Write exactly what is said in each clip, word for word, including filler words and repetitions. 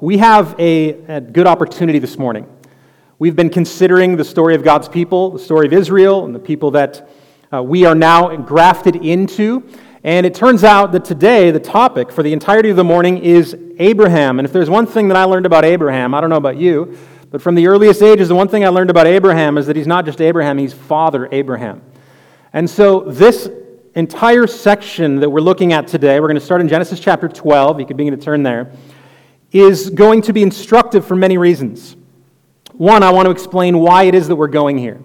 We have a, a good opportunity this morning. We've been considering the story of God's people, the story of Israel, and the people that uh, we are now grafted into. And it turns out that today, the topic for the entirety of the morning is Abraham. And if there's one thing that I learned about Abraham, I don't know about you, but from the earliest ages, the one thing I learned about Abraham is that he's not just Abraham, he's Father Abraham. And so this entire section that we're looking at today, we're going to start in Genesis chapter twelve, you could begin to turn there, is going to be instructive for many reasons. One, I want to explain why it is that we're going here.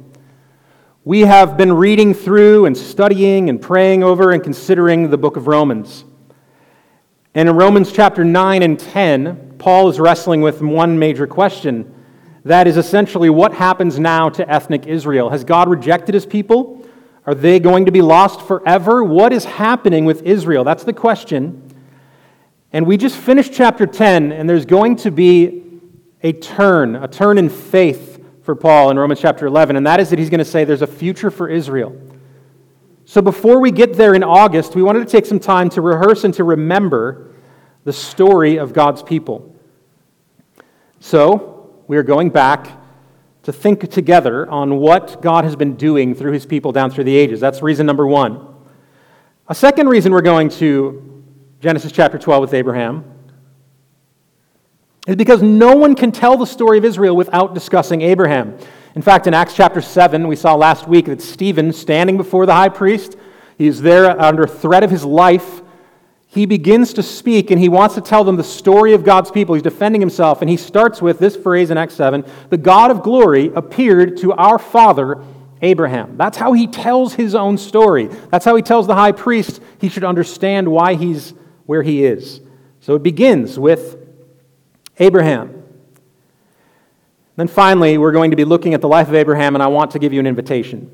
We have been reading through and studying and praying over and considering the book of Romans. And in Romans chapter nine and ten, Paul is wrestling with one major question. That is essentially, what happens now to ethnic Israel? Has God rejected his people? Are they going to be lost forever? What is happening with Israel? That's the question. And we just finished chapter ten, and there's going to be a turn, a turn in faith for Paul in Romans chapter eleven, and that is that he's going to say there's a future for Israel. So before we get there in August, we wanted to take some time to rehearse and to remember the story of God's people. So we are going back to think together on what God has been doing through his people down through the ages. That's reason number one. A second reason we're going to Genesis chapter twelve with Abraham is because no one can tell the story of Israel without discussing Abraham. In fact, in Acts chapter seven, we saw last week that Stephen, standing before the high priest, he's there under threat of his life. He begins to speak, and he wants to tell them the story of God's people. He's defending himself, and he starts with this phrase in Acts seven, "The God of glory appeared to our father Abraham." That's how he tells his own story. That's how he tells the high priest he should understand why he's where he is. So it begins with Abraham. Then finally, we're going to be looking at the life of Abraham, and I want to give you an invitation.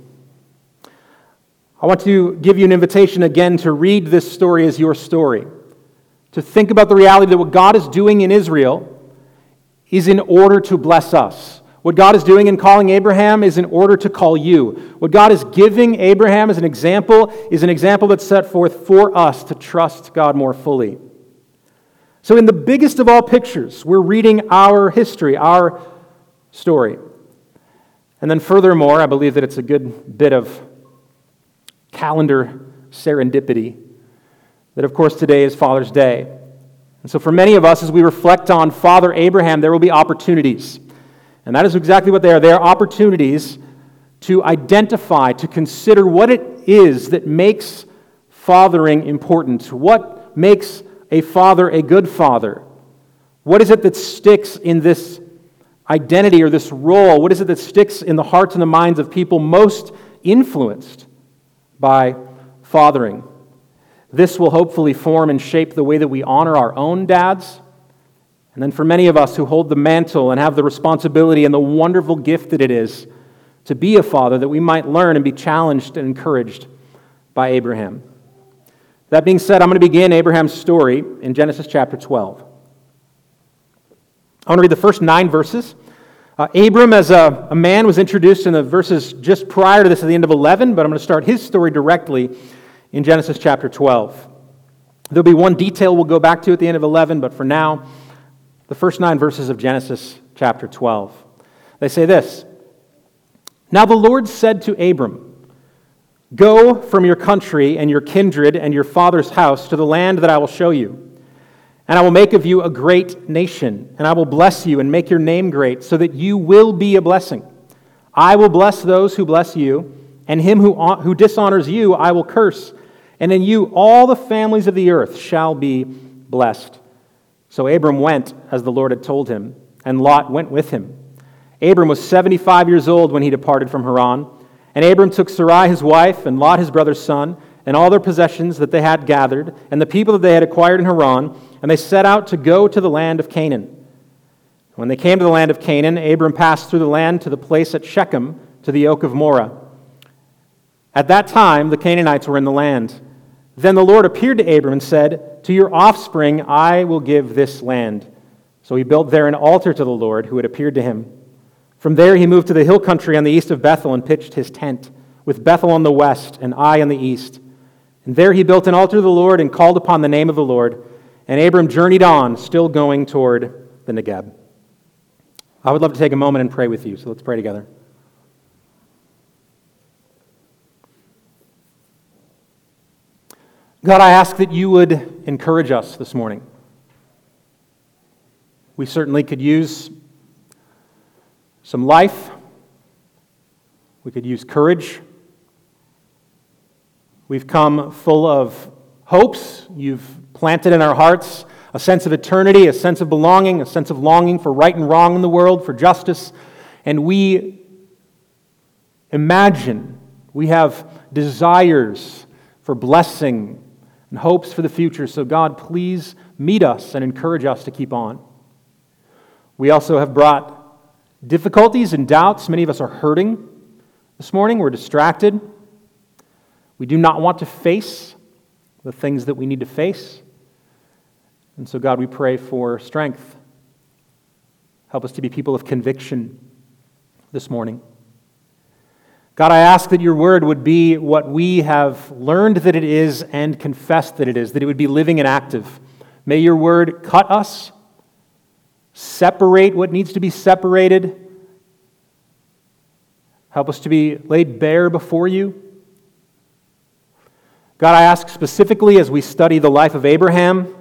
I want to give you an invitation again to read this story as your story, to think about the reality that what God is doing in Israel is in order to bless us. What God is doing in calling Abraham is in order to call you. What God is giving Abraham as an example is an example that's set forth for us to trust God more fully. So in the biggest of all pictures, we're reading our history, our story. And then furthermore, I believe that it's a good bit of calendar serendipity that, of course, today is Father's Day. And so for many of us, as we reflect on Father Abraham, there will be opportunities. And that is exactly what they are. They are opportunities to identify, to consider what it is that makes fathering important. What makes a father a good father? What is it that sticks in this identity or this role? What is it that sticks in the hearts and the minds of people most influenced by fathering? This will hopefully form and shape the way that we honor our own dads. And then for many of us who hold the mantle and have the responsibility and the wonderful gift that it is to be a father, that we might learn and be challenged and encouraged by Abraham. That being said, I'm going to begin Abraham's story in Genesis chapter twelve. I want to read the first nine verses. Uh, Abram, as a, a man, was introduced in the verses just prior to this at the end of eleven, but I'm going to start his story directly in Genesis chapter twelve. There'll be one detail we'll go back to at the end of eleven, but for now, the first nine verses of Genesis chapter twelve. They say this, "Now the Lord said to Abram, 'Go from your country and your kindred and your father's house to the land that I will show you. And I will make of you a great nation, and I will bless you and make your name great, so that you will be a blessing. I will bless those who bless you, and him who who dishonors you I will curse. And in you all the families of the earth shall be blessed.' So Abram went as the Lord had told him, and Lot went with him. Abram was seventy-five years old when he departed from Haran. And Abram took Sarai his wife, and Lot his brother's son, and all their possessions that they had gathered, and the people that they had acquired in Haran, and they set out to go to the land of Canaan. When they came to the land of Canaan, Abram passed through the land to the place at Shechem, to the oak of Morah. At that time, the Canaanites were in the land. Then the Lord appeared to Abram and said, 'To your offspring I will give this land.' So he built there an altar to the Lord who had appeared to him. From there he moved to the hill country on the east of Bethel and pitched his tent, with Bethel on the west and Ai on the east. And there he built an altar to the Lord and called upon the name of the Lord. And Abram journeyed on, still going toward the Negeb. I would love to take a moment and pray with you, so let's pray together. God, I ask that you would encourage us this morning. We certainly could use some life. We could use courage. We've come full of hopes. You've planted in our hearts a sense of eternity, a sense of belonging, a sense of longing for right and wrong in the world, for justice. And we imagine, we have desires for blessing and hopes for the future. So God, please meet us and encourage us to keep on. We also have brought difficulties and doubts. Many of us are hurting this morning. We're distracted. We do not want to face the things that we need to face. And so, God, we pray for strength. Help us to be people of conviction this morning. God, I ask that your word would be what we have learned that it is and confessed that it is, that it would be living and active. May your word cut us, separate what needs to be separated. Help us to be laid bare before you. God, I ask specifically as we study the life of Abraham.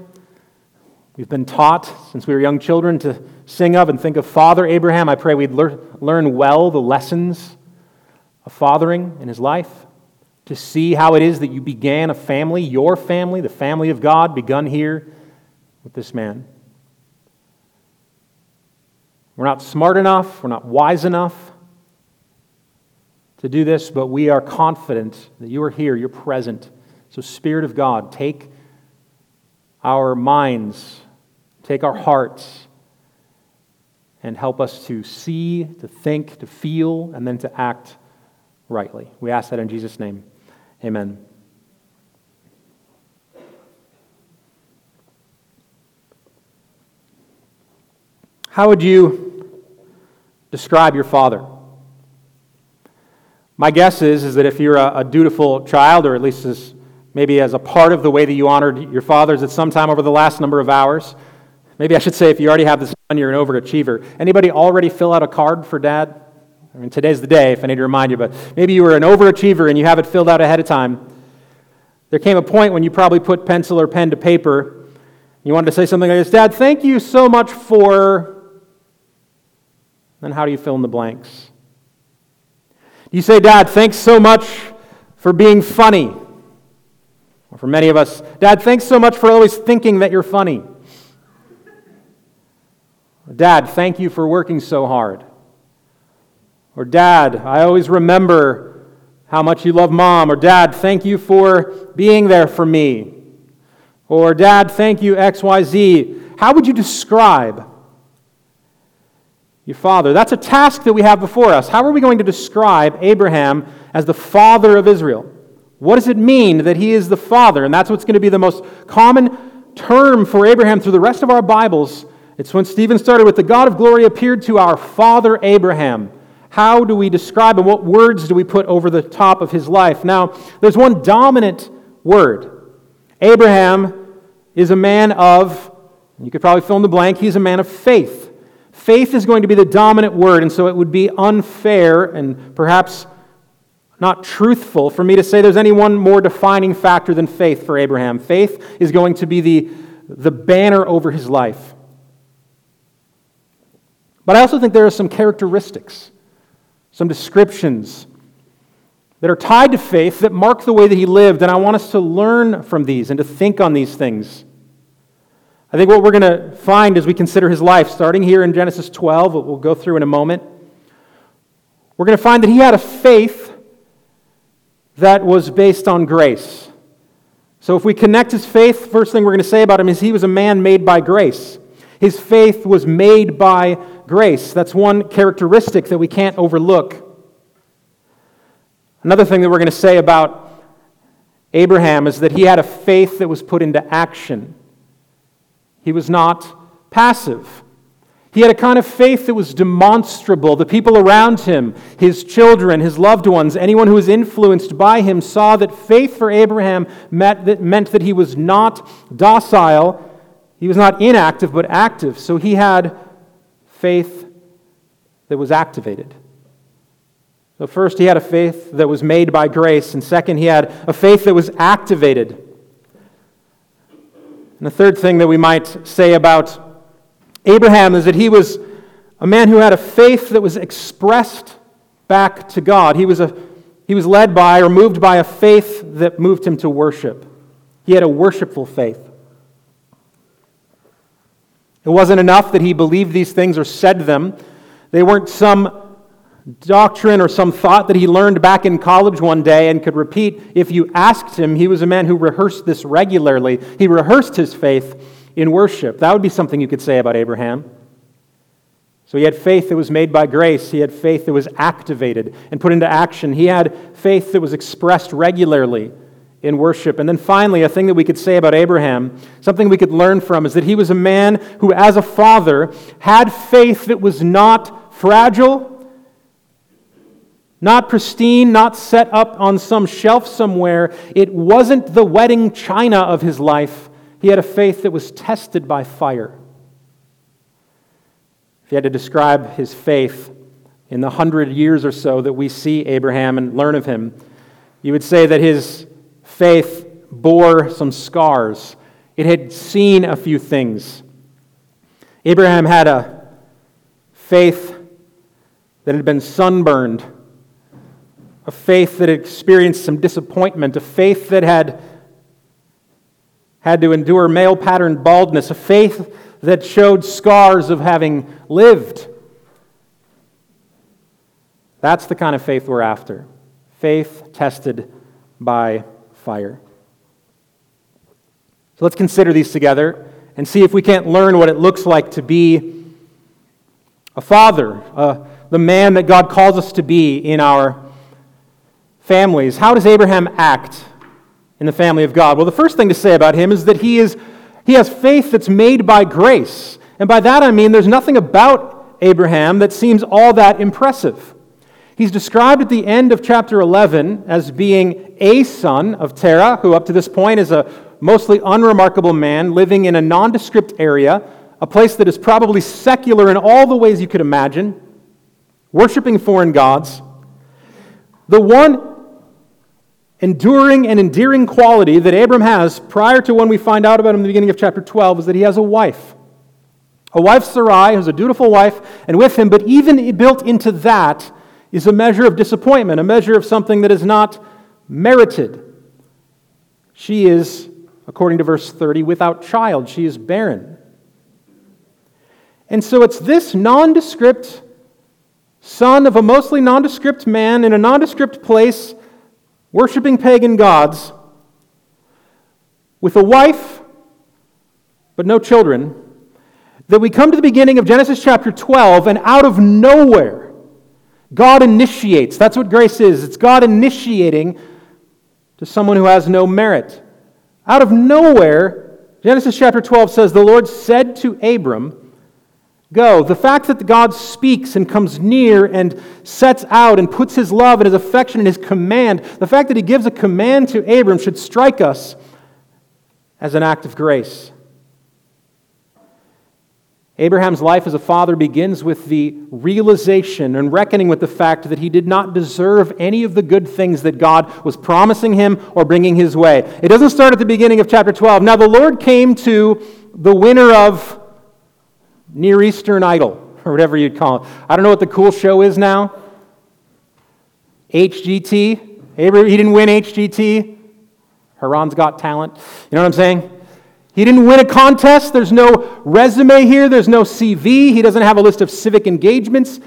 We've been taught since we were young children to sing of and think of Father Abraham. I pray we'd lear- learn well the lessons of fathering in his life, to see how it is that you began a family, your family, the family of God, begun here with this man. We're not smart enough, we're not wise enough to do this, but we are confident that you are here, you're present. So, Spirit of God, take our minds, take our hearts, and help us to see, to think, to feel, and then to act rightly. We ask that in Jesus' name. Amen. How would you describe your father? My guess is, is that if you're a, a dutiful child, or at least as maybe as a part of the way that you honored your fathers at some time over the last number of hours. Maybe I should say if you already have this done, you're an overachiever. Anybody already fill out a card for dad? I mean, today's the day, if I need to remind you, but maybe you were an overachiever and you have it filled out ahead of time. There came a point when you probably put pencil or pen to paper. You wanted to say something like this, Dad, thank you so much for... Then how do you fill in the blanks? You say, Dad, thanks so much for being funny. For many of us, Dad, thanks so much for always thinking that you're funny. Dad, thank you for working so hard. Or Dad, I always remember how much you love Mom. Or Dad, thank you for being there for me. Or Dad, thank you, X Y Z. How would you describe your father? That's a task that we have before us. How are we going to describe Abraham as the father of Israel? What does it mean that he is the father? And that's what's going to be the most common term for Abraham through the rest of our Bibles. It's when Stephen started with, the God of glory appeared to our father Abraham. How do we describe and what words do we put over the top of his life? Now, there's one dominant word. Abraham is a man of, you could probably fill in the blank, he's a man of faith. Faith is going to be the dominant word, and so it would be unfair and perhaps not truthful for me to say there's any one more defining factor than faith for Abraham. Faith is going to be the, the banner over his life. But I also think there are some characteristics, some descriptions that are tied to faith that mark the way that he lived, and I want us to learn from these and to think on these things. I think what we're going to find as we consider his life, starting here in Genesis twelve, what we'll go through in a moment, we're going to find that he had a faith that was based on grace. So if we connect his faith, first thing we're going to say about him is he was a man made by grace. His faith was made by grace. That's one characteristic that we can't overlook. Another thing that we're going to say about Abraham is that he had a faith that was put into action. He was not passive. He had a kind of faith that was demonstrable. The people around him, his children, his loved ones, anyone who was influenced by him saw that faith for Abraham meant that he was not docile He was not inactive, but active. So he had faith that was activated. So first, he had a faith that was made by grace. And second, he had a faith that was activated. And the third thing that we might say about Abraham is that he was a man who had a faith that was expressed back to God. He was a he was led by or moved by a faith that moved him to worship. He had a worshipful faith. It wasn't enough that he believed these things or said them. They weren't some doctrine or some thought that he learned back in college one day and could repeat if you asked him. He was a man who rehearsed this regularly. He rehearsed his faith in worship. That would be something you could say about Abraham. So he had faith that was made by grace. He had faith that was activated and put into action. He had faith that was expressed regularly in worship. And then finally, a thing that we could say about Abraham, something we could learn from, is that he was a man who, as a father, had faith that was not fragile, not pristine, not set up on some shelf somewhere. It wasn't the wedding china of his life. He had a faith that was tested by fire. If you had to describe his faith in the hundred years or so that we see Abraham and learn of him, you would say that his faith bore some scars. It had seen a few things. Abraham had a faith that had been sunburned, a faith that had experienced some disappointment, a faith that had had to endure male pattern baldness, a faith that showed scars of having lived. That's the kind of faith we're after. Faith tested by fire. So let's consider these together and see if we can't learn what it looks like to be a father, uh, the man that God calls us to be in our families. How does Abraham act in the family of God? Well, the first thing to say about him is that he is He has faith that's made by grace. And by that I mean there's nothing about Abraham that seems all that impressive. He's described at the end of chapter eleven as being a son of Terah, who up to this point is a mostly unremarkable man living in a nondescript area, a place that is probably secular in all the ways you could imagine, worshiping foreign gods. The one enduring and endearing quality that Abram has prior to when we find out about him in the beginning of chapter twelve is that he has a wife. A wife, Sarai, who's a dutiful wife, and with him, but even built into that is a measure of disappointment, a measure of something that is not merited. She is, according to verse thirty, without child. She is barren. And so it's this nondescript son of a mostly nondescript man in a nondescript place, worshipping pagan gods, with a wife, but no children, that we come to the beginning of Genesis chapter twelve, and out of nowhere, God initiates. That's what grace is. It's God initiating to someone who has no merit. Out of nowhere, Genesis chapter twelve says, "The Lord said to Abram, go." The fact that God speaks and comes near and sets out and puts his love and his affection and his command, the fact that he gives a command to Abram should strike us as an act of grace. Abraham's life as a father begins with the realization and reckoning with the fact that he did not deserve any of the good things that God was promising him or bringing his way. It doesn't start at the beginning of chapter twelve. "Now the Lord came to the winner of Near Eastern Idol," or whatever you'd call it. I don't know what the cool show is now. H G T. Abraham, he didn't win H G T. Haran's Got Talent. You know what I'm saying? He didn't win a contest. There's no resume here. There's no C V. He doesn't have a list of civic engagements.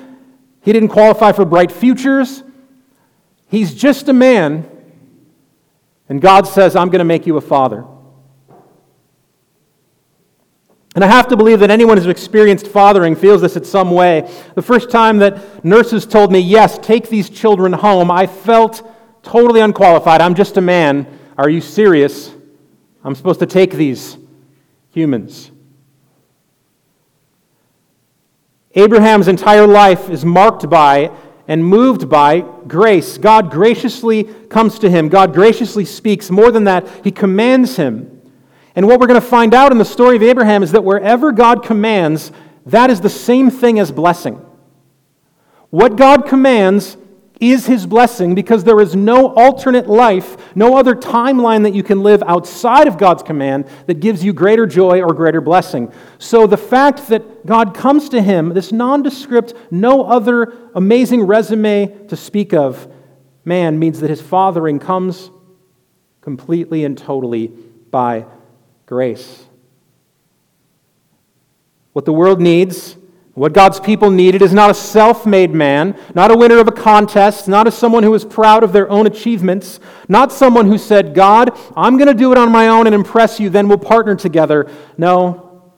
He didn't qualify for bright futures. He's just a man. And God says, "I'm going to make you a father." And I have to believe that anyone who's experienced fathering feels this in some way. The first time that nurses told me, "Yes, take these children home," I felt totally unqualified. "I'm just a man. Are you serious? I'm supposed to take these humans." Abraham's entire life is marked by and moved by grace. God graciously comes to him. God graciously speaks. More than that, he commands him. And what we're going to find out in the story of Abraham is that wherever God commands, that is the same thing as blessing. What God commands is his blessing, because there is no alternate life, no other timeline that you can live outside of God's command that gives you greater joy or greater blessing. So the fact that God comes to him, this nondescript, no other amazing resume to speak of, man, means that his fathering comes completely and totally by grace. What the world needs, what God's people needed, is not a self-made man, not a winner of a contest, not a someone who is proud of their own achievements, not someone who said, God, I'm going to do it on my own and impress you, then we'll partner together. No.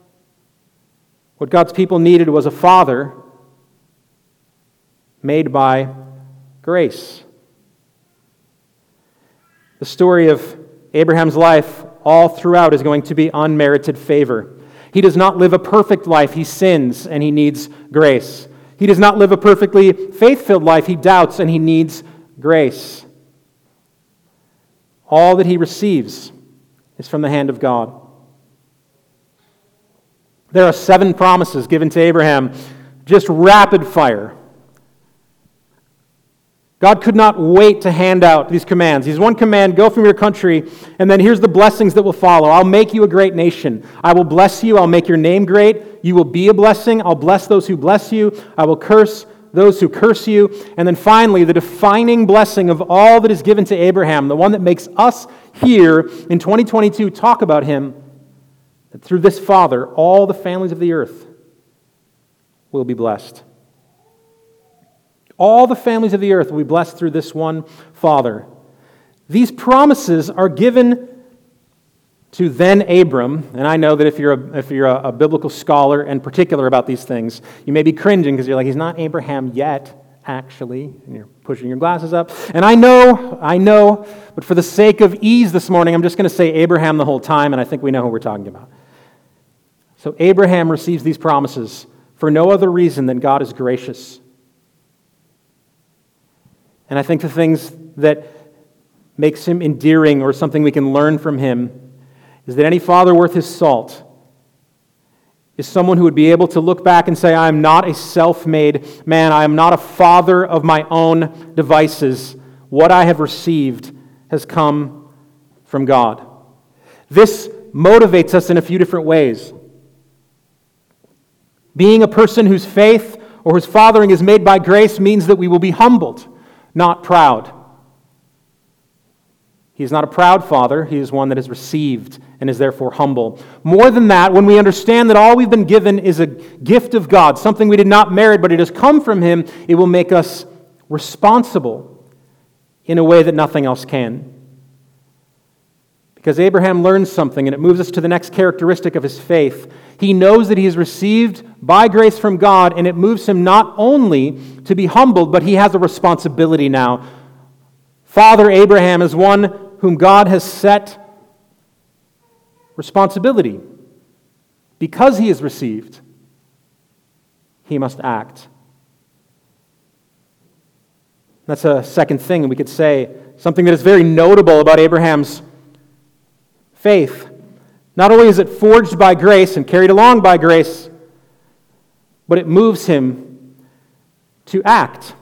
What God's people needed was a father made by grace. The story of Abraham's life all throughout is going to be unmerited favor. He does not live a perfect life. He sins, and he needs grace. He does not live a perfectly faith-filled life. He doubts, and he needs grace. All that he receives is from the hand of God. There are seven promises given to Abraham, just rapid fire. God could not wait to hand out these commands. He's one command, go from your country, and then here's the blessings that will follow. I'll make you a great nation. I will bless you. I'll make your name great. You will be a blessing. I'll bless those who bless you. I will curse those who curse you. And then finally, the defining blessing of all that is given to Abraham, the one that makes us here in twenty twenty-two talk about him, that through this father, all the families of the earth will be blessed. All the families of the earth will be blessed through this one father. These promises are given to then Abram, and I know that if you're a, if you're a, a biblical scholar and particular about these things, you may be cringing because you're like, he's not Abraham yet, actually, and you're pushing your glasses up. And I know, I know, but for the sake of ease this morning, I'm just going to say Abraham the whole time, and I think we know who we're talking about. So Abraham receives these promises for no other reason than God is gracious. And I think the things that makes him endearing, or something we can learn from him, is that any father worth his salt is someone who would be able to look back and say, I am not a self-made man. I am not a father of my own devices. What I have received has come from God. This motivates us in a few different ways. Being a person whose faith or whose fathering is made by grace means that we will be humbled, not proud. He is not a proud father. He is one that is received and is therefore humble. More than that, when we understand that all we've been given is a gift of God, something we did not merit, but it has come from him, it will make us responsible in a way that nothing else can. Because Abraham learns something, and it moves us to the next characteristic of his faith. He knows that he is received by grace from God, and it moves him not only to be humbled, but he has a responsibility now. Father Abraham is one whom God has set responsibility. Because he is received, he must act. That's a second thing we could say, something that is very notable about Abraham's faith. Not only is it forged by grace and carried along by grace, but it moves him to act.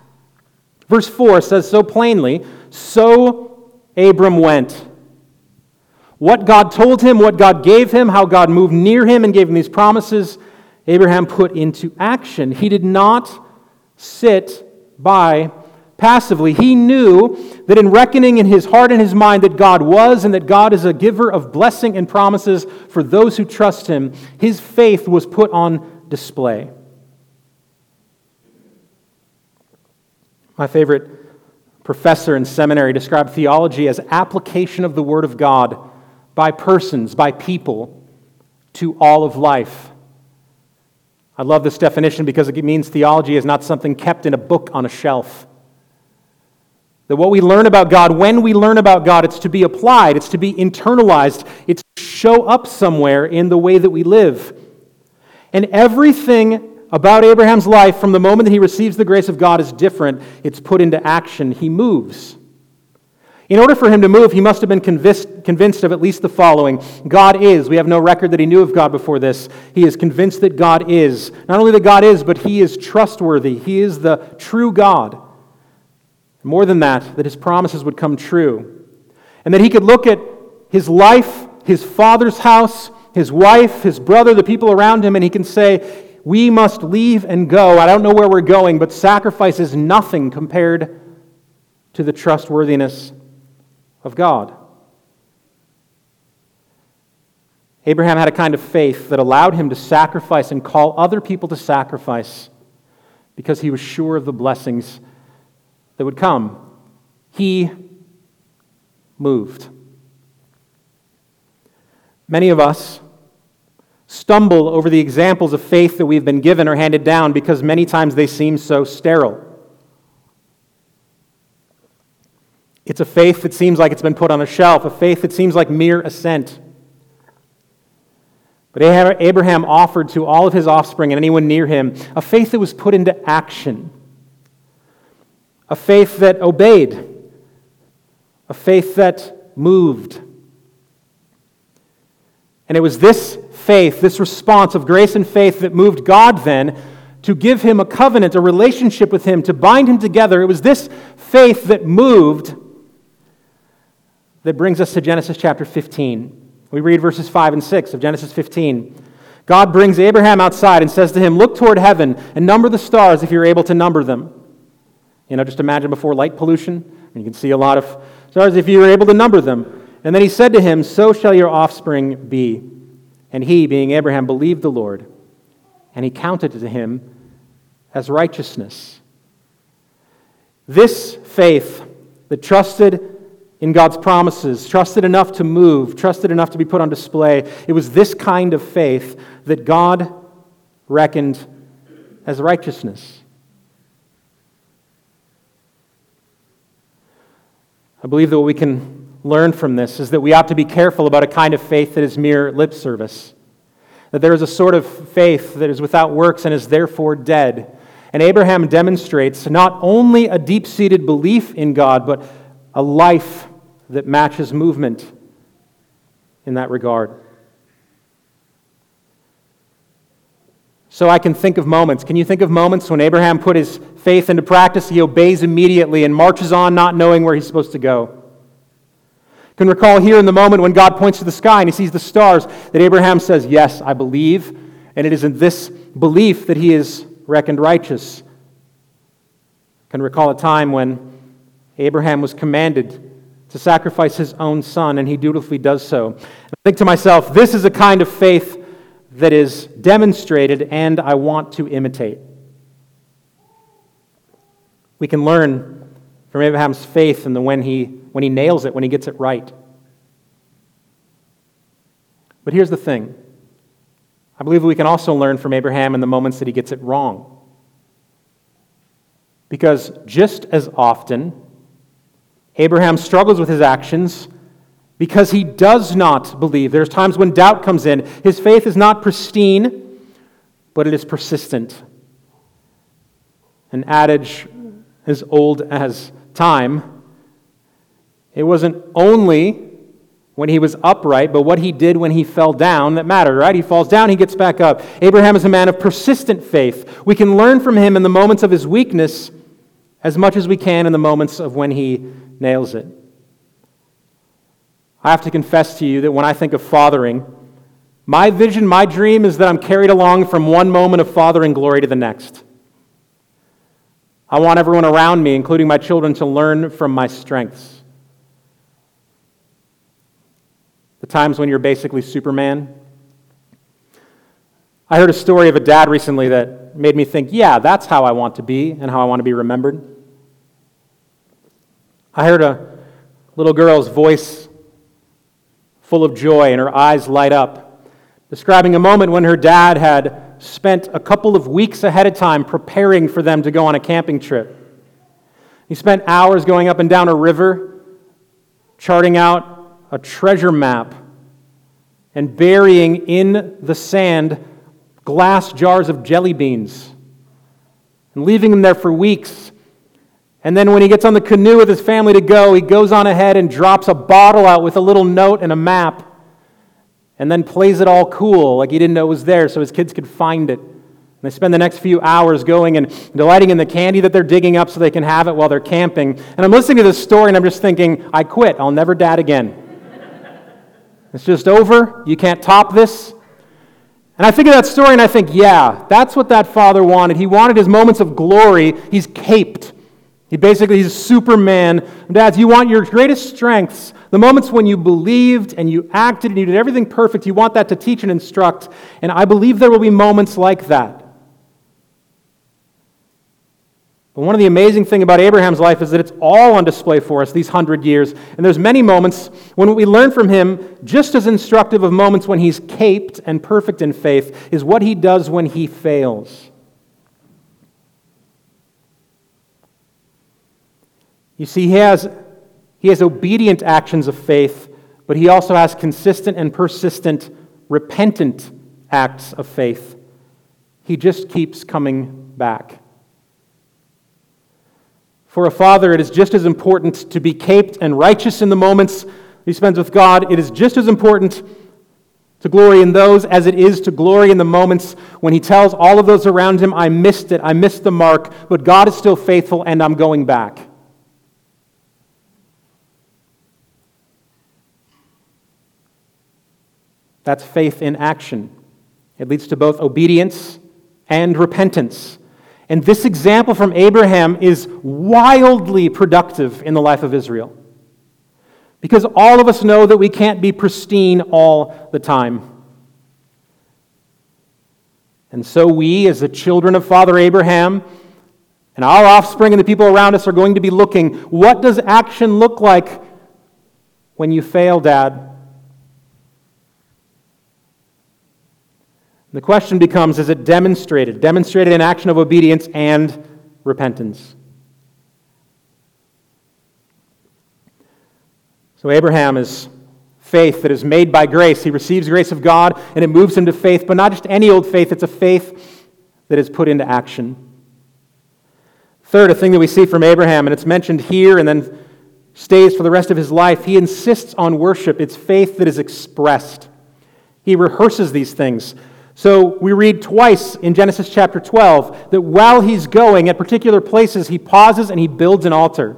Verse four says so plainly, so Abram went. What God told him, what God gave him, how God moved near him and gave him these promises, Abraham put into action. He did not sit by passively. He knew that in reckoning in his heart and his mind that God was and that God is a giver of blessing and promises for those who trust him, his faith was put on display. My favorite professor in seminary described theology as application of the Word of God by persons, by people, to all of life. I love this definition because it means theology is not something kept in a book on a shelf. That what we learn about God, when we learn about God, it's to be applied, it's to be internalized, it's to show up somewhere in the way that we live. And everything about Abraham's life, from the moment that he receives the grace of God, is different. It's put into action. He moves. In order for him to move, he must have been convinced, convinced of at least the following. God is. We have no record that he knew of God before this. He is convinced that God is. Not only that God is, but he is trustworthy. He is the true God. More than that, that his promises would come true. And that he could look at his life, his father's house, his wife, his brother, the people around him, and he can say, we must leave and go. I don't know where we're going, but sacrifice is nothing compared to the trustworthiness of God. Abraham had a kind of faith that allowed him to sacrifice and call other people to sacrifice because he was sure of the blessings that would come. He moved. Many of us stumble over the examples of faith that we've been given or handed down because many times they seem so sterile. It's a faith that seems like it's been put on a shelf, a faith that seems like mere assent. But Abraham offered to all of his offspring and anyone near him a faith that was put into action, a faith that obeyed, a faith that moved. And it was this faith, this response of grace and faith that moved God then to give him a covenant, a relationship with him, to bind him together. It was this faith that moved that brings us to Genesis chapter fifteen. We read verses five and six of Genesis fifteen. God brings Abraham outside and says to him, look toward heaven and number the stars if you're able to number them. You know, just imagine before light pollution, and you can see a lot of stars if you were able to number them. And then he said to him, so shall your offspring be. And he, being Abraham, believed the Lord, and he counted it to him as righteousness. This faith that trusted in God's promises, trusted enough to move, trusted enough to be put on display, it was this kind of faith that God reckoned as righteousness. I believe that what we can learn from this is that we ought to be careful about a kind of faith that is mere lip service, that there is a sort of faith that is without works and is therefore dead. And Abraham demonstrates not only a deep-seated belief in God, but a life that matches movement in that regard. So I can think of moments. Can you think of moments when Abraham put his faith into practice, he obeys immediately and marches on not knowing where he's supposed to go? You can recall here in the moment when God points to the sky and he sees the stars that Abraham says, yes, I believe, and it is in this belief that he is reckoned righteous. I can recall a time when Abraham was commanded to sacrifice his own son, and he dutifully does so. I think to myself, this is a kind of faith that is demonstrated and I want to imitate. We can learn from Abraham's faith in the when he when he nails it, when he gets it right. But here's the thing. I believe we can also learn from Abraham in the moments that he gets it wrong. Because just as often, Abraham struggles with his actions because he does not believe. There's times when doubt comes in. His faith is not pristine, but it is persistent. An adage as old as time. It wasn't only when he was upright, but what he did when he fell down that mattered, right? He falls down, he gets back up. Abraham is a man of persistent faith. We can learn from him in the moments of his weakness as much as we can in the moments of when he nails it. I have to confess to you that when I think of fathering, my vision, my dream is that I'm carried along from one moment of fathering glory to the next. I want everyone around me, including my children, to learn from my strengths. The times when you're basically Superman. I heard a story of a dad recently that made me think, yeah, that's how I want to be and how I want to be remembered. I heard a little girl's voice full of joy and her eyes light up, describing a moment when her dad had spent a couple of weeks ahead of time preparing for them to go on a camping trip. He spent hours going up and down a river, charting out a treasure map, and burying in the sand glass jars of jelly beans, and leaving them there for weeks And then when he gets on the canoe with his family to go, he goes on ahead and drops a bottle out with a little note and a map, and then plays it all cool, like he didn't know it was there, so his kids could find it. And they spend the next few hours going and delighting in the candy that they're digging up so they can have it while they're camping. And I'm listening to this story, and I'm just thinking, I quit. I'll never dad again. It's just over. You can't top this. And I think of that story, and I think, yeah, that's what that father wanted. He wanted his moments of glory. He's caped. He basically, he's Superman. Dads, you want your greatest strengths, the moments when you believed and you acted and you did everything perfect, you want that to teach and instruct. And I believe there will be moments like that. But one of the amazing things about Abraham's life is that it's all on display for us, these hundred years. And there's many moments when what we learn from him, just as instructive of moments when he's caped and perfect in faith, is what he does when he fails. You see, he has, he has obedient actions of faith, but he also has consistent and persistent, repentant acts of faith. He just keeps coming back. For a father, it is just as important to be caped and righteous in the moments he spends with God. It is just as important to glory in those as it is to glory in the moments when he tells all of those around him, I missed it, I missed the mark, but God is still faithful and I'm going back. That's faith in action. It leads to both obedience and repentance. And this example from Abraham is wildly productive in the life of Israel. Because all of us know that we can't be pristine all the time. And so we, as the children of Father Abraham, and our offspring and the people around us are going to be looking, what does action look like when you fail, Dad? The question becomes, is it demonstrated? Demonstrated in action of obedience and repentance. So Abraham is faith that is made by grace. He receives grace of God, and it moves him to faith, but not just any old faith. It's a faith that is put into action. Third, a thing that we see from Abraham, and it's mentioned here and then stays for the rest of his life, he insists on worship. It's faith that is expressed. He rehearses these things. So we read twice in Genesis chapter twelve that while he's going at particular places, he pauses and he builds an altar.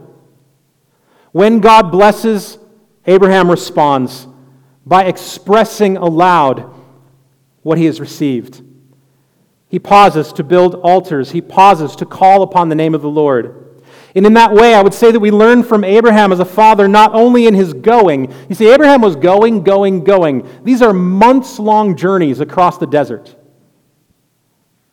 When God blesses, Abraham responds by expressing aloud what he has received. He pauses to build altars. He pauses to call upon the name of the Lord. And in that way, I would say that we learn from Abraham as a father, not only in his going. You see, Abraham was going, going, going. These are months-long journeys across the desert. Can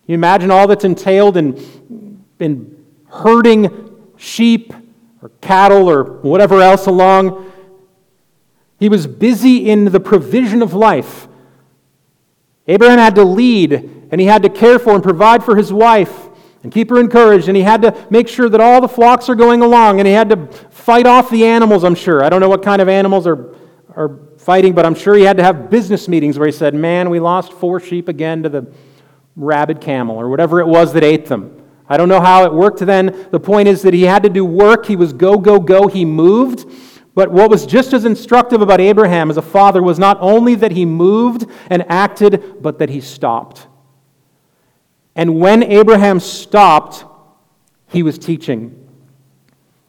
you imagine all that's entailed in, in herding sheep or cattle or whatever else along? He was busy in the provision of life. Abraham had to lead, and he had to care for and provide for his wife, and keep her encouraged, and he had to make sure that all the flocks are going along, and he had to fight off the animals, I'm sure. I don't know what kind of animals are, are fighting, but I'm sure he had to have business meetings where he said, man, we lost four sheep again to the rabid camel, or whatever it was that ate them. I don't know how it worked then. The point is that he had to do work. He was go, go, go. He moved. But what was just as instructive about Abraham as a father was not only that he moved and acted, but that he stopped. And when Abraham stopped, he was teaching.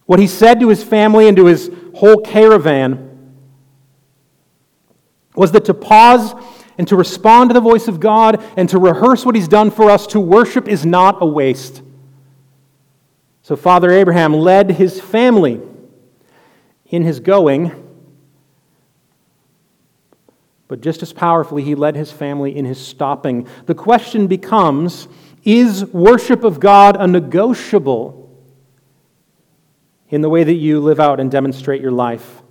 What he said to his family and to his whole caravan was that to pause and to respond to the voice of God and to rehearse what he's done for us, to worship is not a waste. So Father Abraham led his family in his going, but just as powerfully, he led his family in his stopping. The question becomes, is worship of God a negotiable in the way that you live out and demonstrate your life?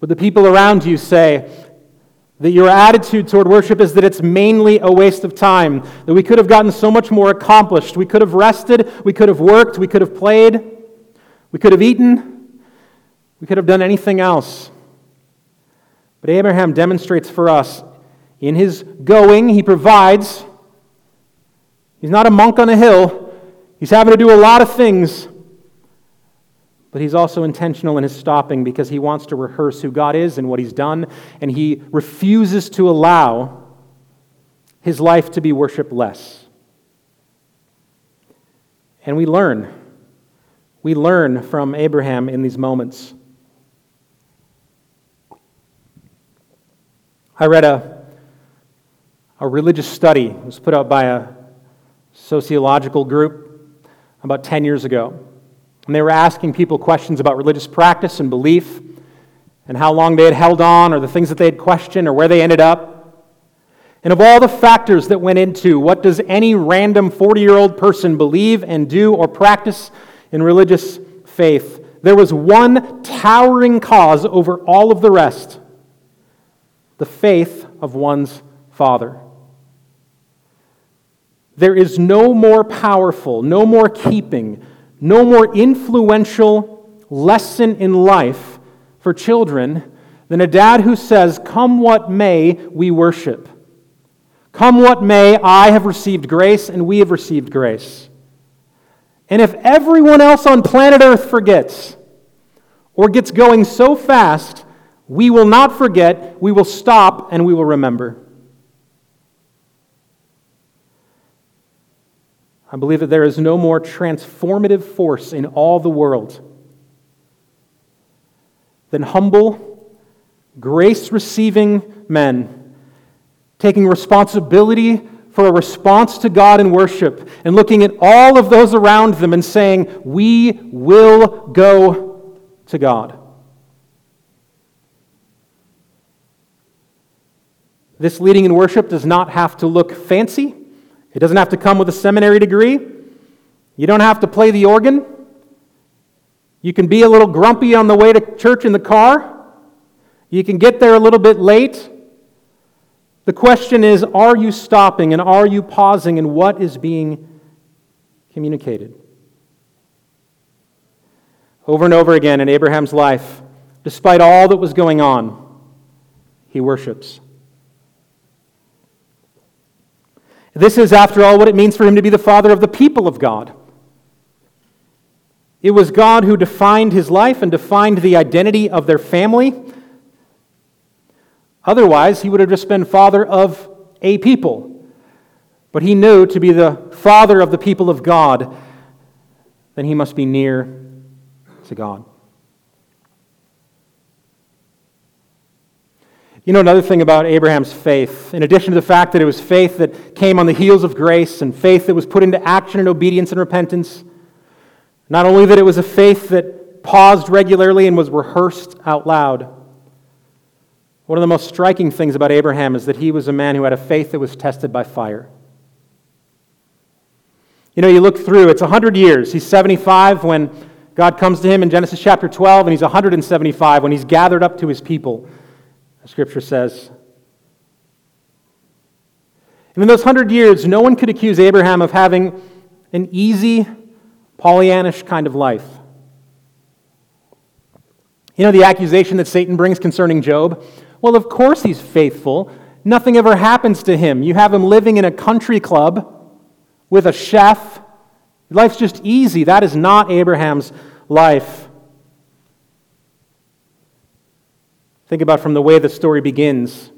But the people around you say that your attitude toward worship is that it's mainly a waste of time, that we could have gotten so much more accomplished. We could have rested, we could have worked, we could have played, we could have eaten, we could have done anything else. But Abraham demonstrates for us, in his going, he provides. He's not a monk on a hill. He's having to do a lot of things, but he's also intentional in his stopping because he wants to rehearse who God is and what he's done, and he refuses to allow his life to be worshiped less. And we learn. We learn from Abraham in these moments. I read a, a religious study. It was put out by a sociological group about ten years ago. And they were asking people questions about religious practice and belief and how long they had held on or the things that they had questioned or where they ended up. And of all the factors that went into what does any random forty-year-old person believe and do or practice in religious faith, there was one towering cause over all of the rest: the faith of one's father. There is no more powerful, no more keeping, no more influential lesson in life for children than a dad who says, "Come what may, we worship. Come what may, I have received grace and we have received grace. And if everyone else on planet Earth forgets or gets going so fast, we will not forget, we will stop, and we will remember." I believe that there is no more transformative force in all the world than humble, grace-receiving men taking responsibility for a response to God in worship and looking at all of those around them and saying, "We will go to God." This leading in worship does not have to look fancy. It doesn't have to come with a seminary degree. You don't have to play the organ. You can be a little grumpy on the way to church in the car. You can get there a little bit late. The question is, are you stopping and are you pausing, and what is being communicated? Over and over again in Abraham's life, despite all that was going on, he worships. This is, after all, what it means for him to be the father of the people of God. It was God who defined his life and defined the identity of their family. Otherwise, he would have just been father of a people. But he knew to be the father of the people of God, then he must be near to God. You know, another thing about Abraham's faith, in addition to the fact that it was faith that came on the heels of grace and faith that was put into action and obedience and repentance, not only that it was a faith that paused regularly and was rehearsed out loud, one of the most striking things about Abraham is that he was a man who had a faith that was tested by fire. You know, you look through, it's one hundred years. He's seventy-five when God comes to him in Genesis chapter twelve, and he's one hundred seventy-five when he's gathered up to his people, the Scripture says. And in those one hundred years, no one could accuse Abraham of having an easy, Pollyannish kind of life. You know the accusation that Satan brings concerning Job? Well, of course he's faithful. Nothing ever happens to him. You have him living in a country club with a chef. Life's just easy. That is not Abraham's life. Think about from the way the story begins.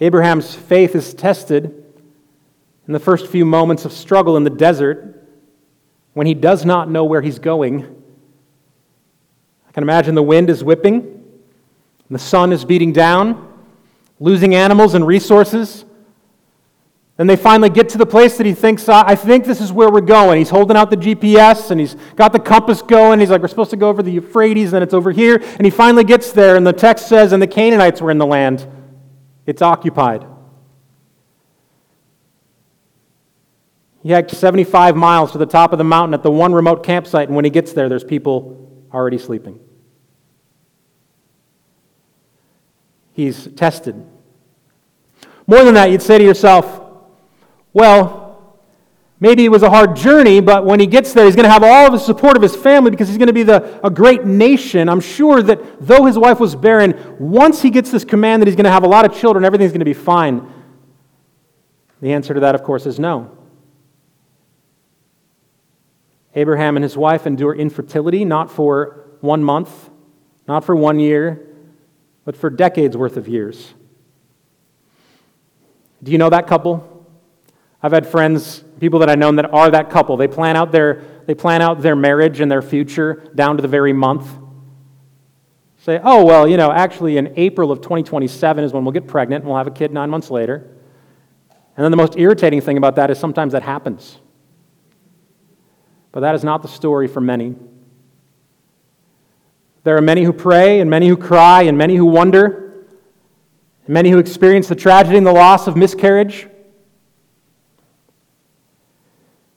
Abraham's faith is tested in the first few moments of struggle in the desert when he does not know where he's going. I can imagine the wind is whipping. The sun is beating down, losing animals and resources. Then they finally get to the place that he thinks, I think this is where we're going. He's holding out the G P S, and he's got the compass going. He's like, we're supposed to go over the Euphrates, and it's over here. And he finally gets there, and the text says, and the Canaanites were in the land. It's occupied. He hiked seventy-five miles to the top of the mountain at the one remote campsite, and when he gets there, there's people already sleeping. He's tested. More than that, you'd say to yourself, well, maybe it was a hard journey, but when he gets there, he's going to have all of the support of his family because he's going to be the, a great nation. I'm sure that though his wife was barren, once he gets this command that he's going to have a lot of children, everything's going to be fine. The answer to that, of course, is no. Abraham and his wife endure infertility, not for one month, not for one year, but for decades worth of years. Do you know that couple? I've had friends, people that I've known that are that couple. They plan out their they plan out their marriage and their future down to the very month. Say, oh, well, you know, actually in April of twenty twenty-seven is when we'll get pregnant and we'll have a kid nine months later. And then the most irritating thing about that is sometimes that happens. But that is not the story for many. There are many who pray and many who cry and many who wonder, and many who experience the tragedy and the loss of miscarriage.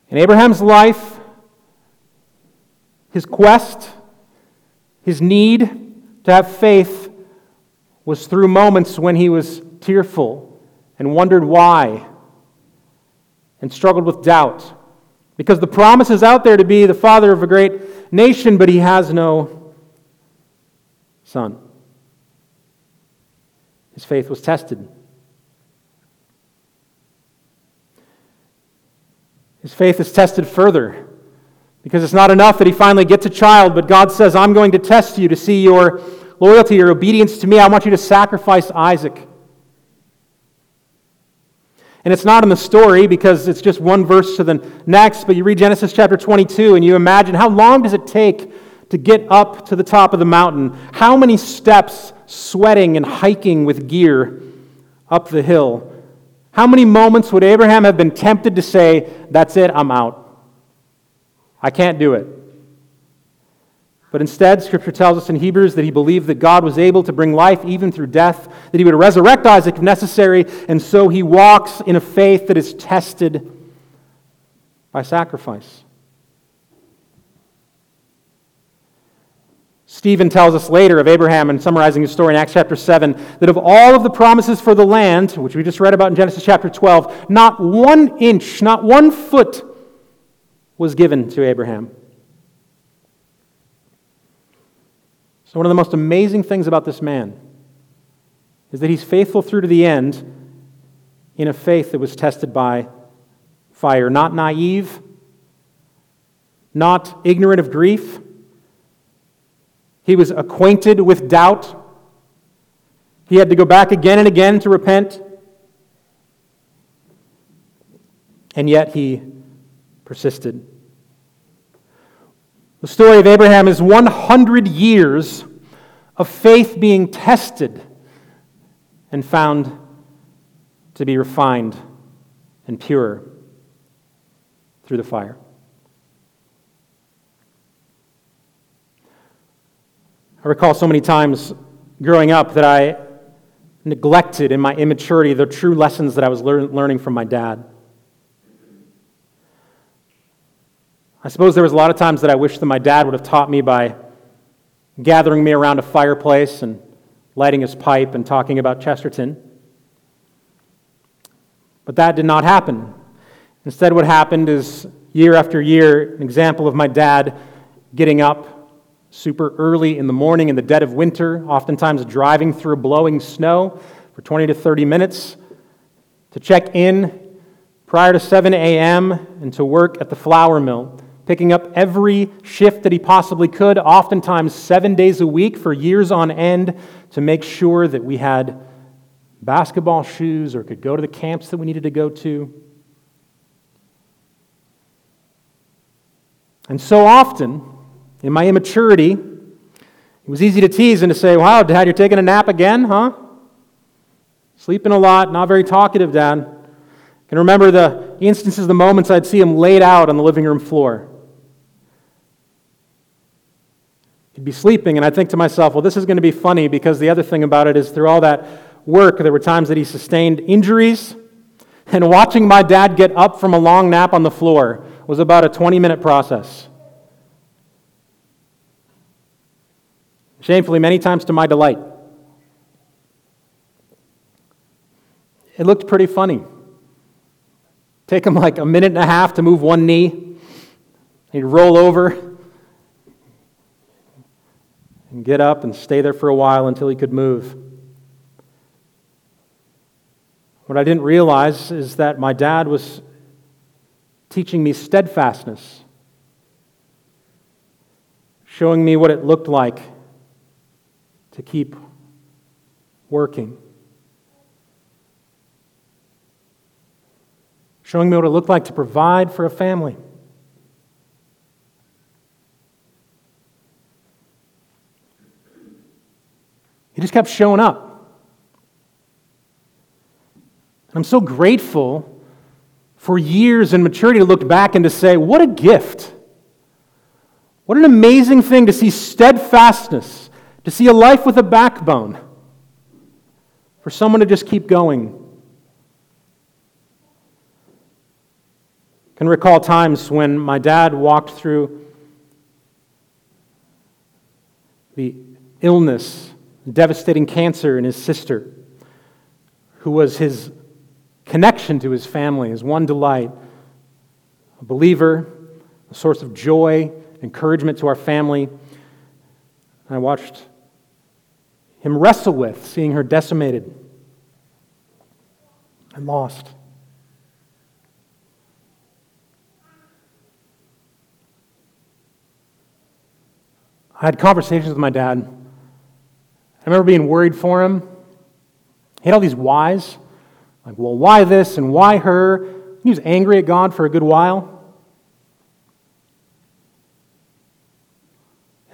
In Abraham's life, his quest, his need to have faith was through moments when he was tearful and wondered why and struggled with doubt. Because the promise is out there to be the father of a great nation, but he has no son. His faith was tested. His faith is tested further because it's not enough that he finally gets a child, but God says, I'm going to test you to see your loyalty, your obedience to me. I want you to sacrifice Isaac. And it's not in the story because it's just one verse to the next, but you read Genesis chapter twenty-two and you imagine, how long does it take to get up to the top of the mountain? How many steps sweating and hiking with gear up the hill? How many moments would Abraham have been tempted to say, that's it, I'm out. I can't do it. But instead, Scripture tells us in Hebrews that he believed that God was able to bring life even through death, that he would resurrect Isaac if necessary, and so he walks in a faith that is tested by sacrifice. Stephen tells us later of Abraham, and summarizing his story in Acts chapter seven, that of all of the promises for the land, which we just read about in Genesis chapter twelve, not one inch, not one foot was given to Abraham. So one of the most amazing things about this man is that he's faithful through to the end in a faith that was tested by fire. Not naive, not ignorant of grief. He was acquainted with doubt. He had to go back again and again to repent. And yet he persisted. The story of Abraham is one hundred years of faith being tested and found to be refined and pure through the fire. I recall so many times growing up that I neglected in my immaturity the true lessons that I was lear- learning from my dad. I suppose there was a lot of times that I wished that my dad would have taught me by gathering me around a fireplace and lighting his pipe and talking about Chesterton. But that did not happen. Instead, what happened is year after year, an example of my dad getting up super early in the morning in the dead of winter, oftentimes driving through blowing snow for twenty to thirty minutes to check in prior to seven a.m. and to work at the flour mill, picking up every shift that he possibly could, oftentimes seven days a week for years on end, to make sure that we had basketball shoes or could go to the camps that we needed to go to. And so often, in my immaturity, it was easy to tease and to say, wow, Dad, you're taking a nap again, huh? Sleeping a lot, not very talkative, Dad. I can remember the instances, the moments I'd see him laid out on the living room floor. He'd be sleeping, and I'd think to myself, well, this is going to be funny, because the other thing about it is through all that work, there were times that he sustained injuries, and watching my dad get up from a long nap on the floor was about a twenty-minute process. Shamefully, many times to my delight. It looked pretty funny. Take him like a minute and a half to move one knee. He'd roll over and get up and stay there for a while until he could move. What I didn't realize is that my dad was teaching me steadfastness showing me what it looked like to keep working. Showing me what it looked like to provide for a family. He just kept showing up. And I'm so grateful for years and maturity to look back and to say, what a gift. What an amazing thing to see steadfastness, to see a life with a backbone, for someone to just keep going. I can recall times when my dad walked through the illness, devastating cancer in his sister, who was his connection to his family, his one delight, a believer, a source of joy, encouragement to our family. I watched him wrestle with seeing her decimated and lost. I had conversations with my dad. I remember being worried for him. He had all these whys, like, well, why this and why her? He was angry at God for a good while.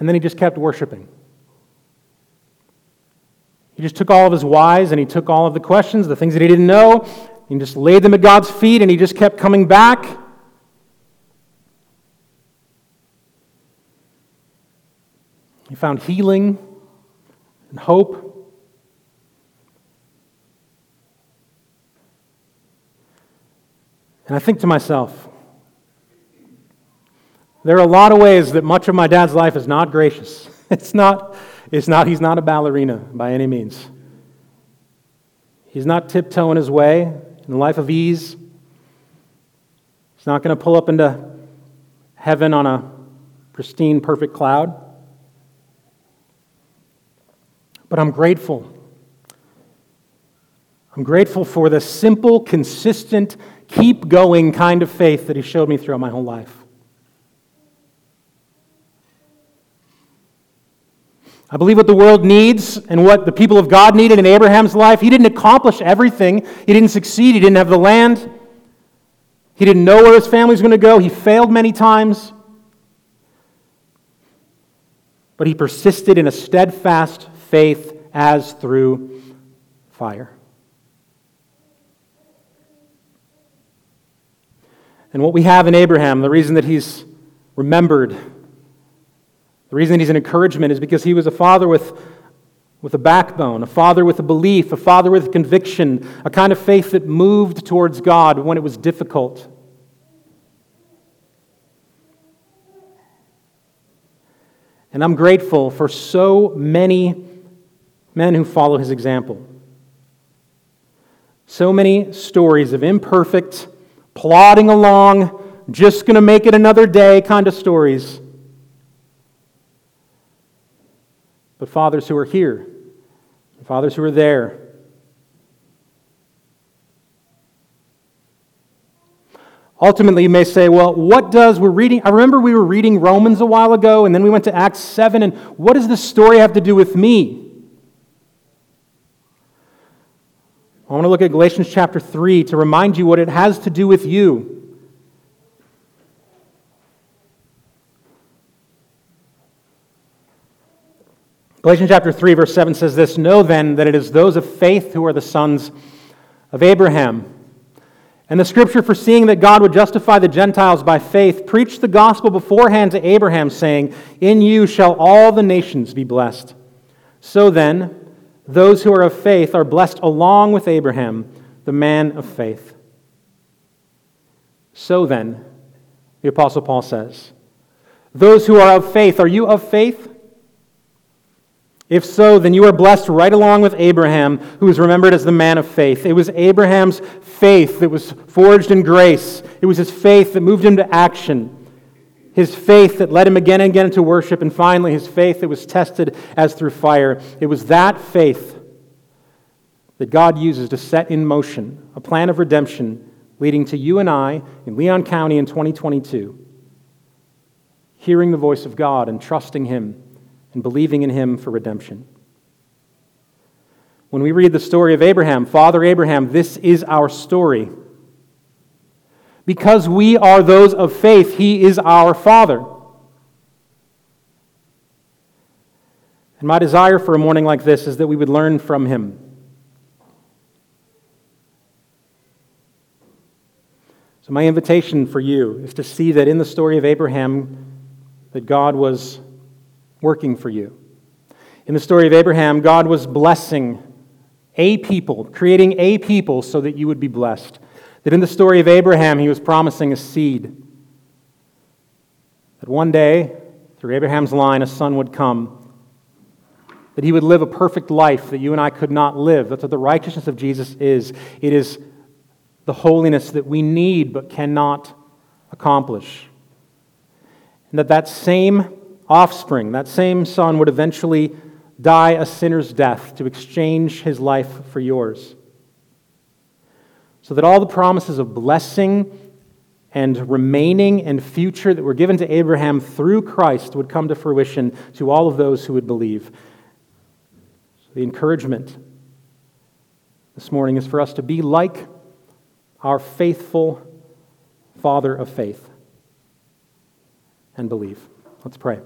And then he just kept worshiping. He just took all of his whys and he took all of the questions, the things that he didn't know, and he just laid them at God's feet and he just kept coming back. He found healing and hope. And I think to myself, there are a lot of ways that much of my dad's life is not gracious. It's not, it's not, he's not a ballerina by any means. He's not tiptoeing his way in a life of ease. He's not going to pull up into heaven on a pristine, perfect cloud. But I'm grateful. I'm grateful for the simple, consistent, keep going kind of faith that he showed me throughout my whole life. I believe what the world needs and what the people of God needed in Abraham's life. He didn't accomplish everything. He didn't succeed. He didn't have the land. He didn't know where his family was going to go. He failed many times. But he persisted in a steadfast faith as through fire. And what we have in Abraham, the reason that he's remembered, the reason he's an encouragement is because he was a father with, with a backbone, a father with a belief, a father with conviction, a kind of faith that moved towards God when it was difficult. And I'm grateful for so many men who follow his example. So many stories of imperfect, plodding along, just going to make it another day kind of stories. But fathers who are here, fathers who are there. Ultimately, you may say, well, what does, we're reading, I remember we were reading Romans a while ago, and then we went to Acts seven, and what does this story have to do with me? I want to look at Galatians chapter three to remind you what it has to do with you. Galatians chapter three, verse seven says this, "Know then that it is those of faith who are the sons of Abraham. And the Scripture, foreseeing that God would justify the Gentiles by faith, preached the gospel beforehand to Abraham, saying, 'In you shall all the nations be blessed.' So then, those who are of faith are blessed along with Abraham, the man of faith." So then, the Apostle Paul says, those who are of faith, are you of faith? If so, then you are blessed right along with Abraham, who is remembered as the man of faith. It was Abraham's faith that was forged in grace. It was his faith that moved him to action. His faith that led him again and again into worship. And finally, his faith that was tested as through fire. It was that faith that God uses to set in motion a plan of redemption leading to you and I in Leon County in twenty twenty-two. hearing the voice of God and trusting him and believing in him for redemption. When we read the story of Abraham, Father Abraham, this is our story. Because we are those of faith, he is our Father. And my desire for a morning like this is that we would learn from him. So my invitation for you is to see that in the story of Abraham, that God was working for you. In the story of Abraham, God was blessing a people, creating a people so that you would be blessed. That in the story of Abraham, he was promising a seed. That one day, through Abraham's line, a son would come. That he would live a perfect life that you and I could not live. That's what the righteousness of Jesus is. It is the holiness that we need but cannot accomplish. And that that same offspring, that same son, would eventually die a sinner's death to exchange his life for yours. So that all the promises of blessing and remaining and future that were given to Abraham through Christ would come to fruition to all of those who would believe. The encouragement this morning is for us to be like our faithful Father of faith and believe. Let's pray.